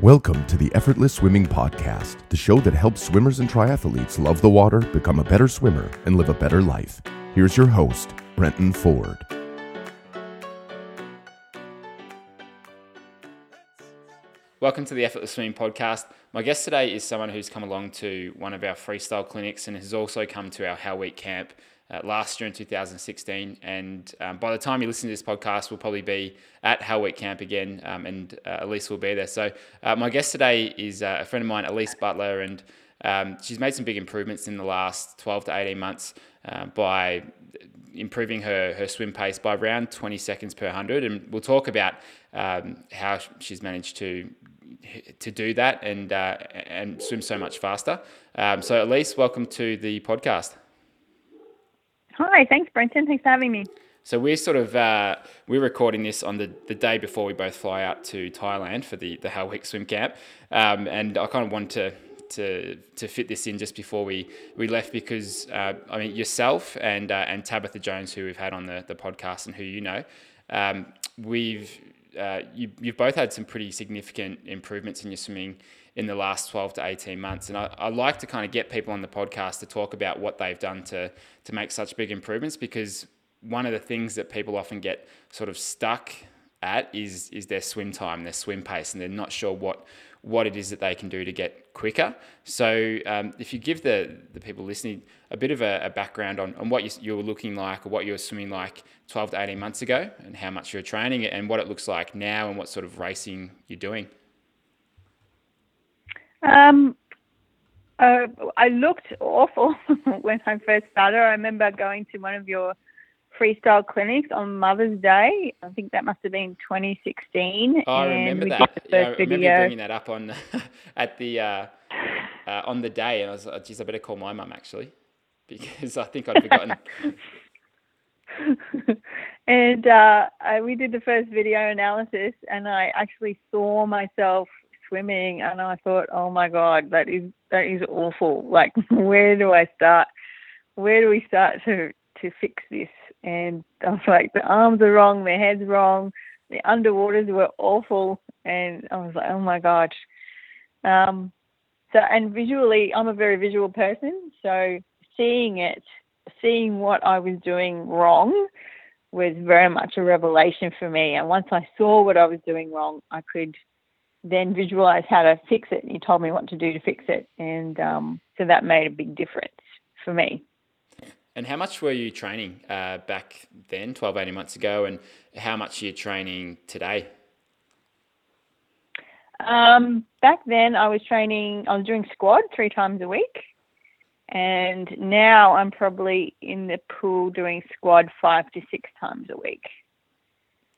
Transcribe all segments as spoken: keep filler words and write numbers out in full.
Welcome to the Effortless Swimming Podcast, the show that helps swimmers and triathletes love the water, become a better swimmer, and live a better life. Here's your host, Brenton Ford. Welcome to the Effortless Swimming Podcast. My guest today is someone who's come along to one of our freestyle clinics and has also come to our Hell Week camp uh, last year in two thousand sixteen. And um, by the time you listen to this podcast, we'll probably be at Hell Week camp again, um, and uh, Elise will be there. So uh, my guest today is uh, a friend of mine, Elise Butler, and um, she's made some big improvements in the last twelve to eighteen months uh, by improving her her swim pace by around twenty seconds per hundred, and we'll talk about um, how she's managed to to do that and uh, and swim so much faster. Um, so, Elise, welcome to the podcast. Hi, thanks, Brenton. Thanks for having me. So we're sort of uh, we're recording this on the, the day before we both fly out to Thailand for the the Hell Week swim camp, um, and I kind of want to. to to fit this in just before we we left, because uh, I mean yourself and uh, and Tabitha Jones, who we've had on the, the podcast and who you know, um, we've uh, you, you've both had some pretty significant improvements in your swimming in the last twelve to eighteen months, and I, I like to kind of get people on the podcast to talk about what they've done to to make such big improvements, because one of the things that people often get sort of stuck at is is their swim time, their swim pace, and they're not sure what what it is that they can do to get quicker. So um, if you give the the people listening a bit of a, a background on, on what you, you were looking like or what you were swimming like twelve to eighteen months ago, and how much you're training and what it looks like now and what sort of racing you're doing. Um, uh, I looked awful when I first started. I remember going to one of your freestyle clinics on Mother's Day. I think that must have been twenty sixteen. Oh, I remember that. Yeah, I remember video. Bringing that up on at the uh, uh, on the day, and I was like, "Geez, I better call my mum actually, because I think I'd forgotten." And uh, I, we did the first video analysis, and I actually saw myself swimming, and I thought, "Oh my God, that is that is awful! Like, where do I start? Where do we start to to fix this?" And I was like, the arms are wrong, the head's wrong, the underwaters were awful. And I was like, oh my gosh. Um, so, and visually, I'm a very visual person. So seeing it, seeing what I was doing wrong was very much a revelation for me. And once I saw what I was doing wrong, I could then visualize how to fix it. And you told me what to do to fix it. And um, so that made a big difference for me. And how much were you training uh, back then, twelve, eighteen months ago, and how much are you training today? Um, back then I was training, I was doing squad three times a week, and now I'm probably in the pool doing squad five to six times a week.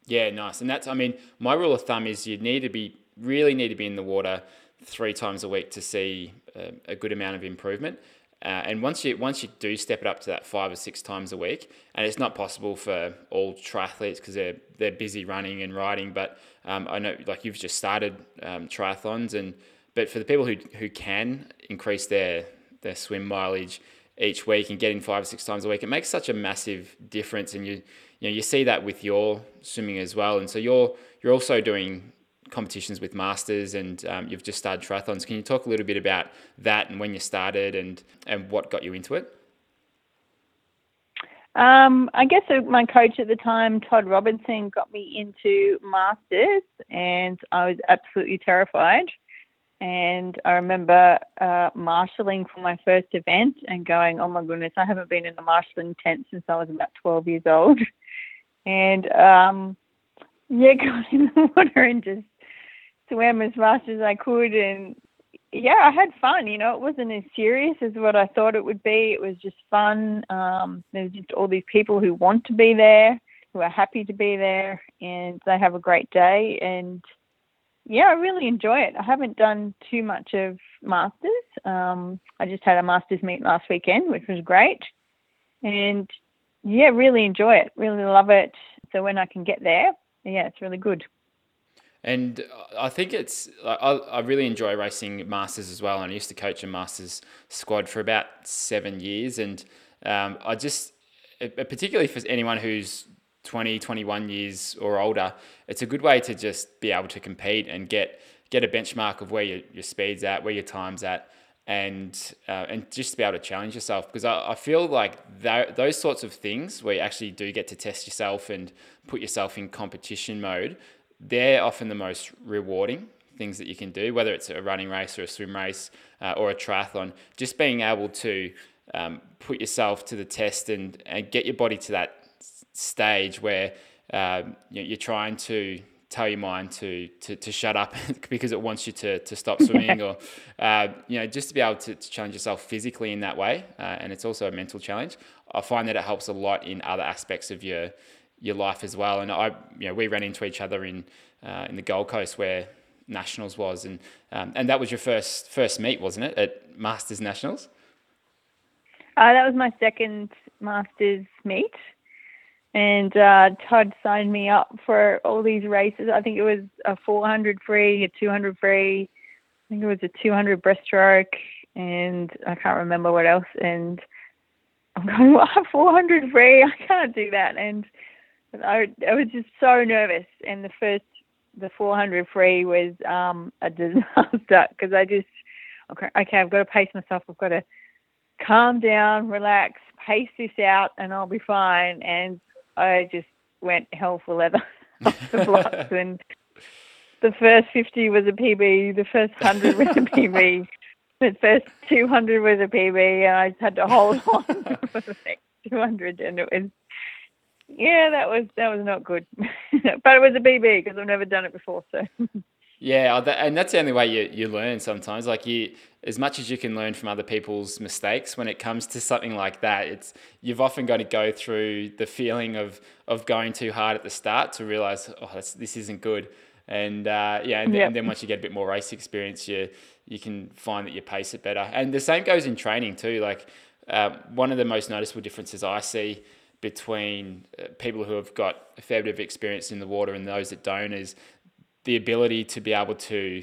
Yeah, nice. And that's, I mean, my rule of thumb is you need to be, really need to be in the water three times a week to see a, a good amount of improvement. Uh, and once you once you do step it up to that five or six times a week, and it's not possible for all triathletes because they're they're busy running and riding. But um, I know, like, you've just started um, triathlons, and but for the people who who can increase their their swim mileage each week and get in five or six times a week, it makes such a massive difference. And you you know you see that with your swimming as well. And so you're you're also doing competitions with masters, and um, you've just started triathlons. Can you talk a little bit about that and when you started and, and what got you into it? Um, I guess my coach at the time, Todd Robinson, got me into masters, and I was absolutely terrified. And I remember uh, marshalling for my first event and going, oh my goodness, I haven't been in the marshalling tent since I was about twelve years old. And um, yeah, got in the water and just swam as fast as I could, and yeah, I had fun. You know, it wasn't as serious as what I thought it would be. It was just fun. Um, there's just all these people who want to be there, who are happy to be there, and they have a great day. And yeah, I really enjoy it. I haven't done too much of masters. Um, I just had a masters meet last weekend, which was great, and yeah, really enjoy it. Really love it. So when I can get there, yeah, it's really good. And I think it's, I, I really enjoy racing masters as well. And I used to coach a masters squad for about seven years. And um, I just, particularly for anyone who's twenty, twenty-one years or older, it's a good way to just be able to compete and get, get a benchmark of where your, your speed's at, where your time's at, and uh, and just be able to challenge yourself. Because I, I feel like that, those sorts of things where you actually do get to test yourself and put yourself in competition mode, they're often the most rewarding things that you can do, whether it's a running race or a swim race uh, or a triathlon. Just being able to um, put yourself to the test and, and get your body to that stage where um, you know, you're trying to tell your mind to to, to shut up because it wants you to to stop swimming, or uh, you know, just to be able to, to challenge yourself physically in that way, uh, and it's also a mental challenge. I find that it helps a lot in other aspects of your your life as well. And I, you know, we ran into each other in uh, in the Gold Coast where Nationals was, and um, and that was your first first meet, wasn't it, at Masters Nationals? Uh, that was my second Masters meet. And uh, Todd signed me up for all these races. I think it was a four hundred free, a two hundred free. I think it was a two hundred breaststroke, and I can't remember what else. And I'm going, well, four hundred free? I can't do that. And I, I was just so nervous. And the first, the four hundred free was um, a disaster because I just, okay, okay, I've got to pace myself. I've got to calm down, relax, pace this out, and I'll be fine. And I just went hell for leather off the blocks, and the first fifty was a P B, the first one hundred was a P B, the first two hundred was a P B, and I just had to hold on for the next two hundred, and it was, yeah, that was that was not good, but it was a P B because I've never done it before, so. Yeah, and that's the only way you, you learn sometimes. Like you, as much as you can learn from other people's mistakes, when it comes to something like that, it's you've often got to go through the feeling of of going too hard at the start to realise, oh, that's, this isn't good. And uh, yeah, and, yep. and then once you get a bit more race experience, you you can find that you pace it better. And the same goes in training too. Like uh, one of the most noticeable differences I see between people who have got a fair bit of experience in the water and those that don't is the ability to be able to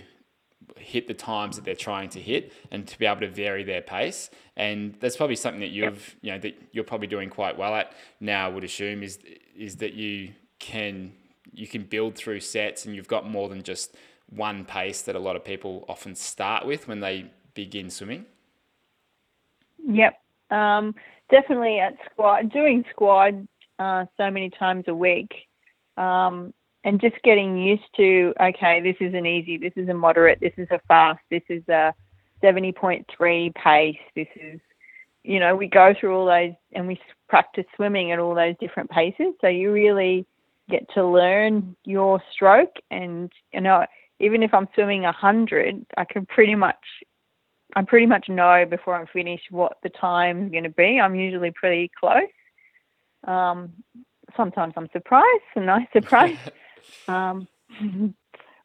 hit the times that they're trying to hit and to be able to vary their pace. And that's probably something that you've, you know, that you're probably doing quite well at now, I would assume, is is that you can you can build through sets, and you've got more than just one pace that a lot of people often start with when they begin swimming. Yep. Um, definitely at squad, doing squad uh, so many times a week. Um And just getting used to, okay, this is an easy, this is a moderate, this is a fast, this is a seventy point three pace, this is, you know, we go through all those and we practice swimming at all those different paces. So you really get to learn your stroke. And, you know, even if I'm swimming one hundred, I can pretty much, I pretty much know before I'm finished what the time's going to be. I'm usually pretty close. Um, sometimes I'm surprised, a nice surprise. Um,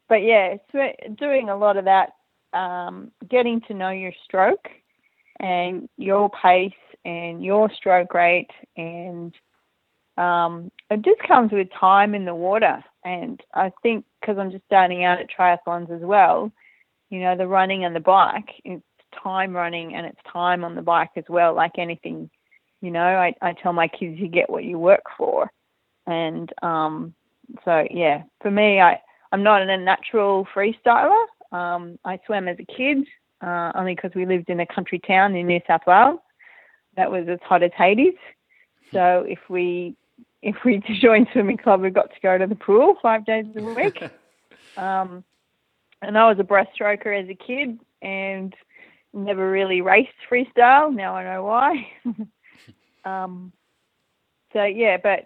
but yeah, doing a lot of that, um, getting to know your stroke and your pace and your stroke rate, and um, it just comes with time in the water. And I think because I'm just starting out at triathlons as well, you know, the running and the bike, it's time running and it's time on the bike as well, like anything. You know, I, I tell my kids you get what you work for. And um So, yeah, for me, I, I'm not a natural freestyler. Um, I swam as a kid uh, only because we lived in a country town in New South Wales. That was as hot as Hades. So if we if we joined swimming club, we got to go to the pool five days a week. um, and I was a breaststroker as a kid and never really raced freestyle. Now I know why. um, so, yeah, but...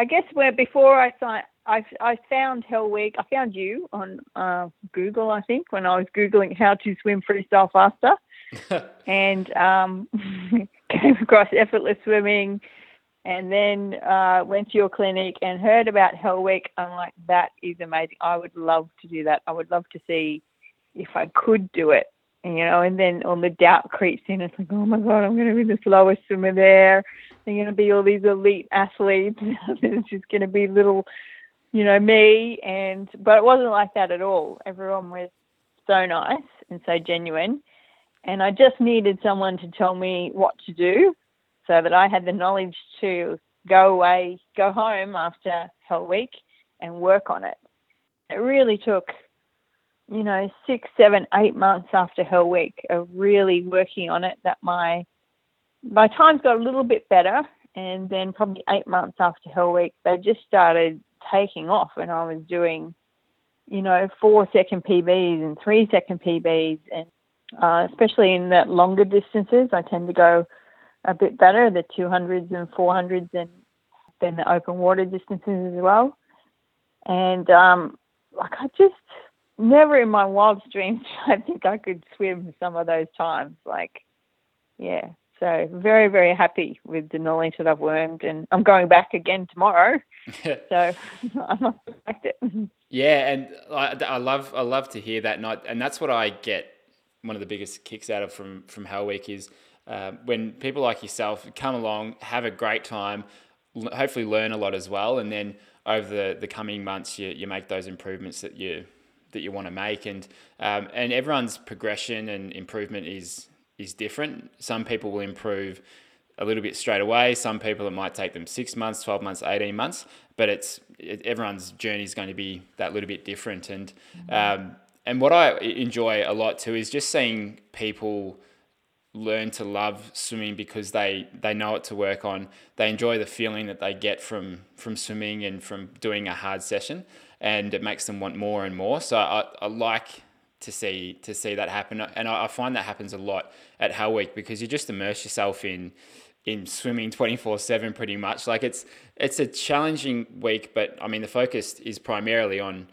I guess where before I signed, I, I found Hell Week. I found you on uh, Google, I think, when I was Googling how to swim freestyle faster, and um, came across Effortless Swimming, and then uh, went to your clinic and heard about Hell Week. I'm like, that is amazing. I would love to do that. I would love to see if I could do it, and, you know, and then all the doubt creeps in. It's like, oh, my God, I'm going to be the slowest swimmer there. They're going to be all these elite athletes. There's just going to be little, you know, me. And but it wasn't like that at all. Everyone was so nice and so genuine. And I just needed someone to tell me what to do so that I had the knowledge to go away, go home after Hell Week and work on it. It really took you know, six, seven, eight months after Hell Week of really working on it, that my my times got a little bit better. And then probably eight months after Hell Week, they just started taking off, and I was doing, you know, four-second P Bs and three-second P Bs. And uh, especially in the longer distances, I tend to go a bit better, the two hundreds and four hundreds and then the open water distances as well. And, um, like, I just never in my wildest dreams I think I could swim some of those times. Like, yeah. So very, very happy with the knowledge that I've learned, and I'm going back again tomorrow. So I'm not expecting it. Yeah, and I, I love I love to hear that, night, and, and that's what I get one of the biggest kicks out of from from Hell Week is uh, when people like yourself come along, have a great time, l- hopefully learn a lot as well, and then over the, the coming months you you make those improvements that you that you want to make, and um, and everyone's progression and improvement is. is different. Some people will improve a little bit straight away. Some people it might take them six months, twelve months, eighteen months, but it's it, everyone's journey is going to be that little bit different. And mm-hmm. um, and what I enjoy a lot too is just seeing people learn to love swimming because they, they know it to work on. They enjoy the feeling that they get from, from swimming and from doing a hard session, and it makes them want more and more. So I, I like to see to see that happen, and I, I find that happens a lot at Hell Week because you just immerse yourself in in swimming twenty-four seven pretty much. Like it's it's a challenging week, but I mean the focus is primarily on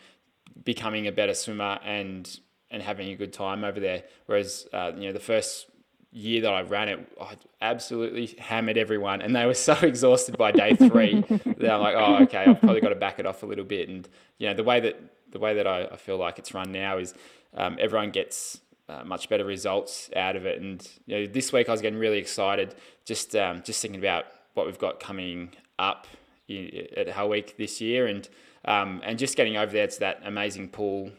becoming a better swimmer and and having a good time over there, whereas uh, you know the first year that I ran it, I absolutely hammered everyone and they were so exhausted by day three that I'm like, oh okay, I've probably got to back it off a little bit. And you know the way that the way that I, I feel like it's run now is Um, everyone gets uh, much better results out of it. And you know, this week I was getting really excited just um, just thinking about what we've got coming up in, at Hell Week this year, and um, and just getting over there to that amazing pool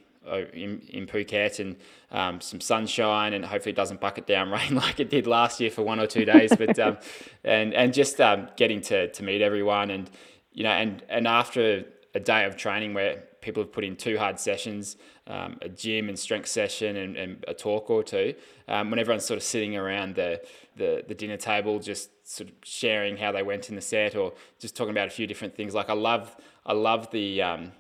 in, in Phuket, and um, some sunshine, and hopefully it doesn't bucket down rain like it did last year for one or two days. But um, and and just um, getting to, to meet everyone, and you know, and and after a day of training where people have put in two hard sessions, um, a gym and strength session, and, and a talk or two. Um, when everyone's sort of sitting around the, the the dinner table, just sort of sharing how they went in the set, or just talking about a few different things. Like I love, I love the um,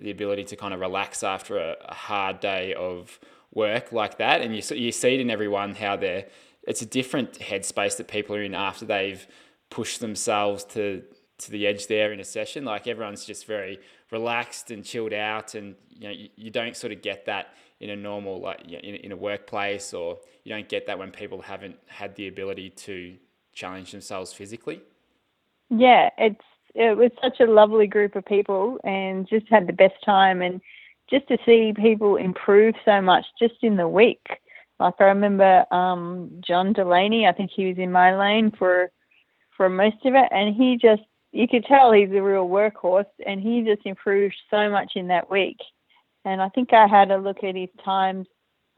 the ability to kind of relax after a, a hard day of work like that, and you you see it in everyone how they're. It's a different headspace that people are in after they've pushed themselves to. to the edge there in a session. Like everyone's just very relaxed and chilled out, and you know you, you don't sort of get that in a normal, like you know, in, in a workplace, or you don't get that when people haven't had the ability to challenge themselves physically. Yeah, it's it was such a lovely group of people, and just had the best time, and just to see people improve so much just in the week. Like I remember um John Delaney, I think he was in my lane for for most of it, and he just you could tell he's a real workhorse, and he just improved so much in that week. And I think I had a look at his times,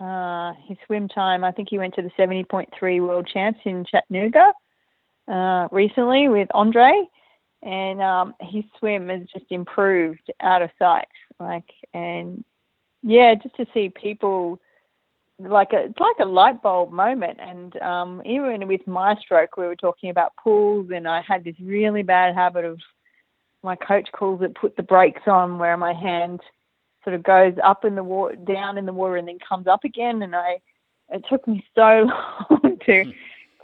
uh, his swim time. I think he went to the seventy point three World Champs in Chattanooga uh, recently with Andre, and um, his swim has just improved out of sight. Like, and yeah, just to see people, like a, it's like a light bulb moment. And um, even with my stroke, we were talking about pools, and I had this really bad habit of, my coach calls it, put the brakes on, where my hand sort of goes up in the water, down in the water, and then comes up again. And I, it took me so long to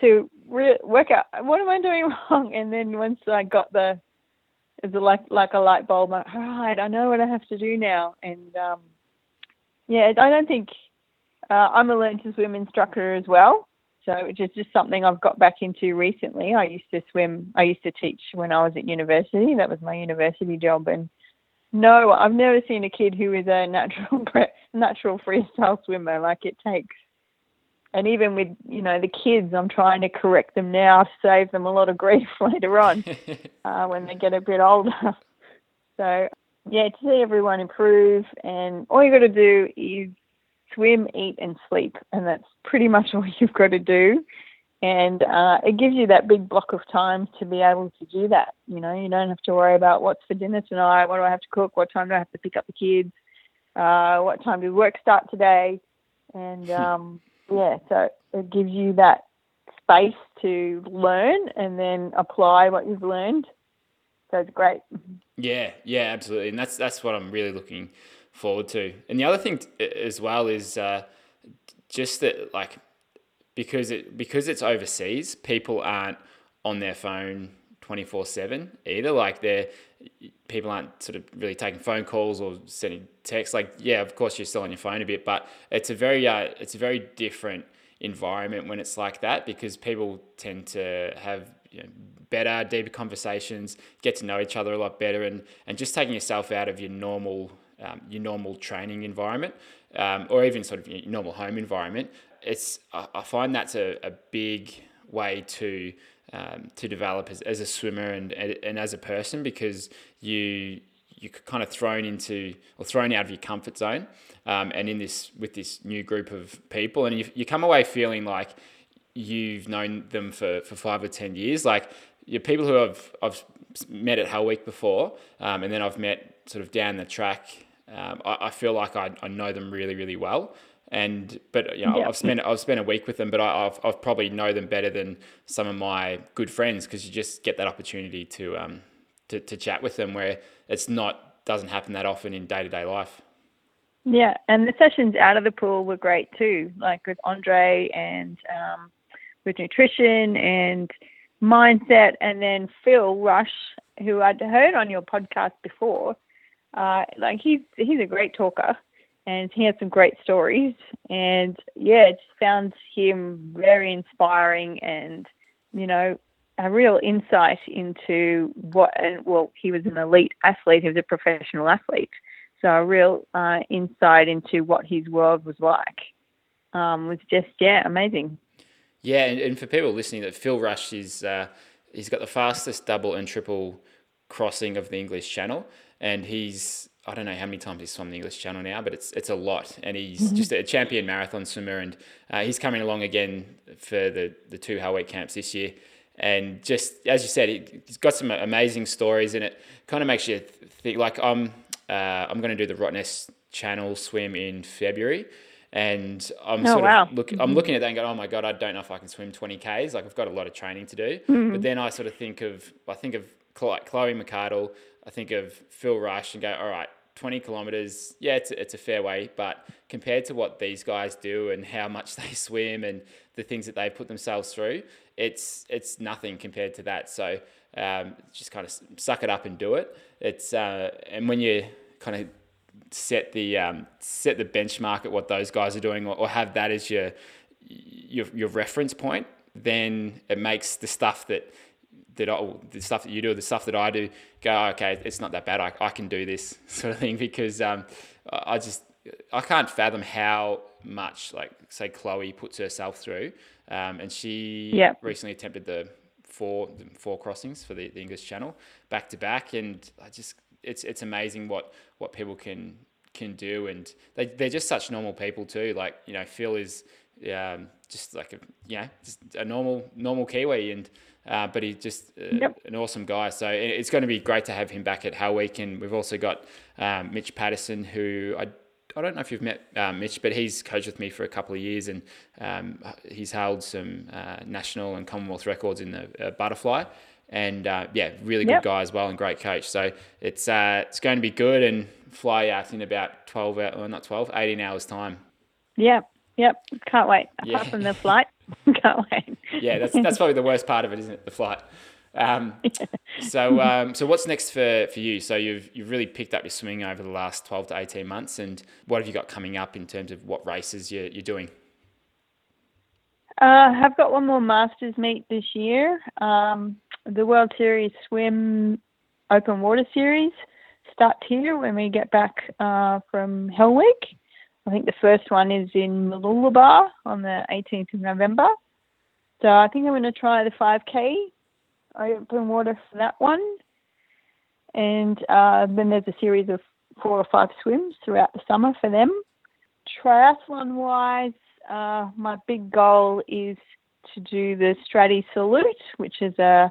to re- work out, what am I doing wrong? And then once I got the, it's like like a light bulb, like, all right, I know what I have to do now. And um, yeah, I don't think. Uh, I'm a learn to swim instructor as well, so which is just something I've got back into recently. I used to swim, I used to teach when I was at university. That was my university job, and no, I've never seen a kid who is a natural natural freestyle swimmer. Like it takes, and even with you know the kids, I'm trying to correct them now to save them a lot of grief later on uh, when they get a bit older. So yeah, to see everyone improve, and all you got to do is swim, eat, and sleep, and that's pretty much all you've got to do. And uh, it gives you that big block of time to be able to do that. You know, you don't have to worry about what's for dinner tonight, what do I have to cook, what time do I have to pick up the kids, uh, what time did work start today? And, um, yeah, so it gives you that space to learn and then apply what you've learned. So it's great. Yeah, yeah, absolutely. And that's that's what I'm really looking forward to. And the other thing t- as well is uh, just that, like, because it because it's overseas, people aren't on their phone twenty-four seven either. Like, they're people aren't sort of really taking phone calls or sending texts. Like, yeah, of course you're still on your phone a bit, but it's a very uh, it's a very different environment when it's like that, because people tend to have, you know, better, deeper conversations, get to know each other a lot better, and and just taking yourself out of your normal um, your normal training environment, um, or even sort of your normal home environment. It's I, I find that's a, a big way to um, to develop as, as a swimmer and, and and as a person, because you you're kind of thrown into or thrown out of your comfort zone, um, and in this with this new group of people, and you, you come away feeling like you've known them for, for five or ten years. Like, you're people who I've I've met at Hell Week before, um, and then I've met sort of down the track. Um, I, I feel like I, I know them really really well, and but you know yeah. I've spent I've spent a week with them, but I, I've I've probably know them better than some of my good friends, because you just get that opportunity to um. To, to chat with them, where it's not doesn't happen that often in day-to-day life. Yeah, and the sessions out of the pool were great too, like with Andre and um, with nutrition and mindset, and then Phil Rush, who I'd heard on your podcast before. Uh, like he's he's a great talker, and he had some great stories, and yeah, it just found him very inspiring, and you know. A real insight into what, and well, he was an elite athlete, he was a professional athlete. So a real uh, insight into what his world was like um, was just, yeah, amazing. Yeah, and, and for people listening, that Phil Rush is, uh, he's got the fastest double and triple crossing of the English Channel, and he's, I don't know how many times he's swum the English Channel now, but it's it's a lot. And he's mm-hmm. just a champion marathon swimmer, and uh, he's coming along again for the, the two Hell Week camps this year. And just as you said, it's got some amazing stories, and it kind of makes you think. Like I'm, uh, I'm going to do the Rottnest Channel swim in February, and I'm oh, sort wow. of looking. I'm looking at that and going, "Oh my god, I don't know if I can swim twenty kays. Like I've got a lot of training to do." Mm-hmm. But then I sort of think of, I think of Chloe McArdle, I think of Phil Rush, and go, "All right, twenty kilometers. Yeah, it's a, it's a fair way, but compared to what these guys do and how much they swim and the things that they put themselves through." It's it's nothing compared to that. So um, just kind of suck it up and do it. It's uh, and when you kind of set the um, set the benchmark at what those guys are doing, or, or have that as your, your your reference point, then it makes the stuff that that I, the stuff that you do, the stuff that I do, go oh, okay. It's not that bad. I I can do this sort of thing, because um, I just I can't fathom how much, like say Chloe puts herself through. Um, and she yeah. recently attempted the four four crossings for the, the English Channel back to back, and I just it's it's amazing what, what people can can do, and they they're just such normal people too. Like you know, Phil is um, just like a yeah, you know, just a normal normal Kiwi, and uh, but he's just uh, yep. an awesome guy. So it's going to be great to have him back at Hell Week, and we've also got um, Mitch Patterson, who I. I don't know if you've met uh, Mitch, but he's coached with me for a couple of years, and um, he's held some uh, national and Commonwealth records in the uh, butterfly, and uh, yeah, really good yep. guy as well, and great coach. So it's uh, it's going to be good, and fly out in about twelve, or well, not twelve, eighteen hours time. Yeah, yep, can't wait. Yeah. Apart from the flight, can't wait. Yeah, that's that's probably the worst part of it, isn't it? The flight. Um, so, um, so what's next for, for you? So you've, you've really picked up your swimming over the last twelve to eighteen months, and what have you got coming up in terms of what races you're, you're doing? Uh, I've got one more Masters meet this year. Um, the World Series Swim Open Water Series starts here when we get back, uh, from Hell Week. I think the first one is in Mooloolaba on the eighteenth of November. So I think I'm going to try the five K. Open water for that one, and uh, then there's a series of four or five swims throughout the summer for them. Triathlon wise, uh, my big goal is to do the Straddie Salute, which is a,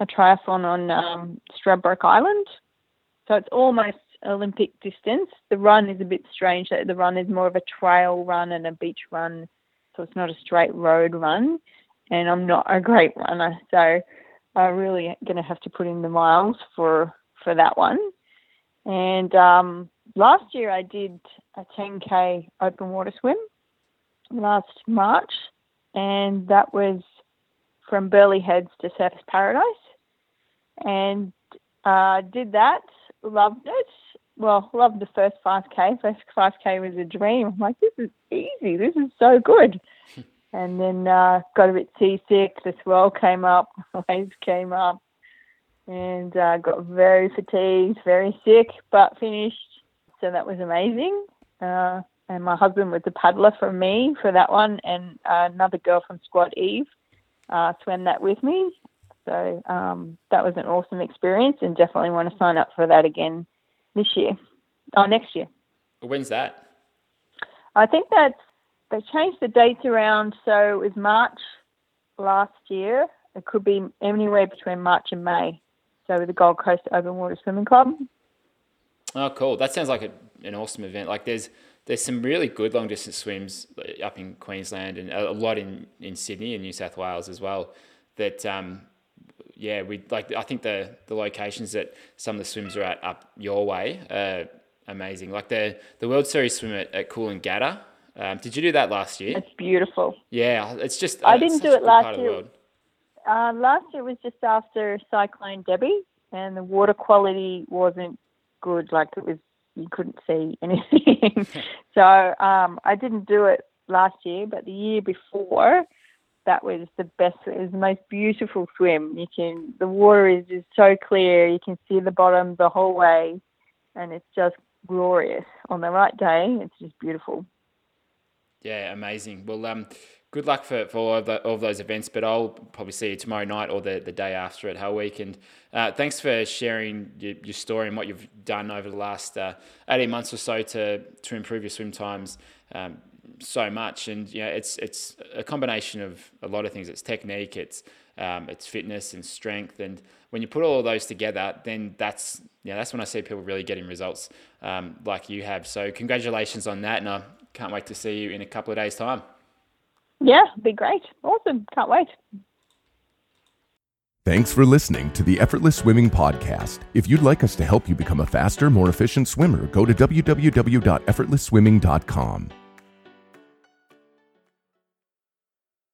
a triathlon on um, Stradbroke Island. So it's almost Olympic distance. The run is a bit strange. The run is more of a trail run and a beach run, so it's not a straight road run, and I'm not a great runner, so I'm really going to have to put in the miles for for that one. And um, last year I did a ten K open water swim last March, and that was from Burleigh Heads to Surfers Paradise, and uh, did that, loved it. Well, loved the first five K. First five K was a dream. I'm like, this is easy. This is so good. And then uh, got a bit seasick. The swell came up, the waves came up, and uh, got very fatigued, very sick, but finished. So that was amazing. Uh, and my husband was the paddler for me for that one, and uh, another girl from Squad Eve uh, swam that with me. So um, that was an awesome experience, and definitely want to sign up for that again this year. Oh, next year. When's that? I think that's, they changed the dates around. So it was March last year. It could be anywhere between March and May. So with the Gold Coast Open Water Swimming Club. Oh, cool. That sounds like a, an awesome event. Like there's there's some really good long distance swims up in Queensland, and a lot in, in Sydney and New South Wales as well. That um, yeah, we like. I think the the locations that some of the swims are at up your way are amazing. Like the the World Series swim at, at Coolangatta. Um, did you do that last year? It's beautiful. Yeah, it's just. I didn't do it last year. Uh, last year was just after Cyclone Debbie, and the water quality wasn't good. Like it was, you couldn't see anything. So um, I didn't do it last year, but the year before, that was the best. It was the most beautiful swim. You can. The water is just so clear. You can see the bottom the whole way, and it's just glorious. On the right day, it's just beautiful. Yeah, amazing. Well, um, good luck for, for all, of the, all of those events, but I'll probably see you tomorrow night or the, the day after at Hell Week. And uh, thanks for sharing your, your story and what you've done over the last uh, eighteen months or so to to improve your swim times um, so much. And yeah, you know, it's it's a combination of a lot of things. It's technique, it's um, it's fitness and strength. And when you put all of those together, then that's yeah, you know, that's when I see people really getting results um, like you have. So congratulations on that, and I can't wait to see you in a couple of days' time. Yeah, it'd be great. Awesome. Can't wait. Thanks for listening to the Effortless Swimming Podcast. If you'd like us to help you become a faster, more efficient swimmer, go to w w w dot effortless swimming dot com.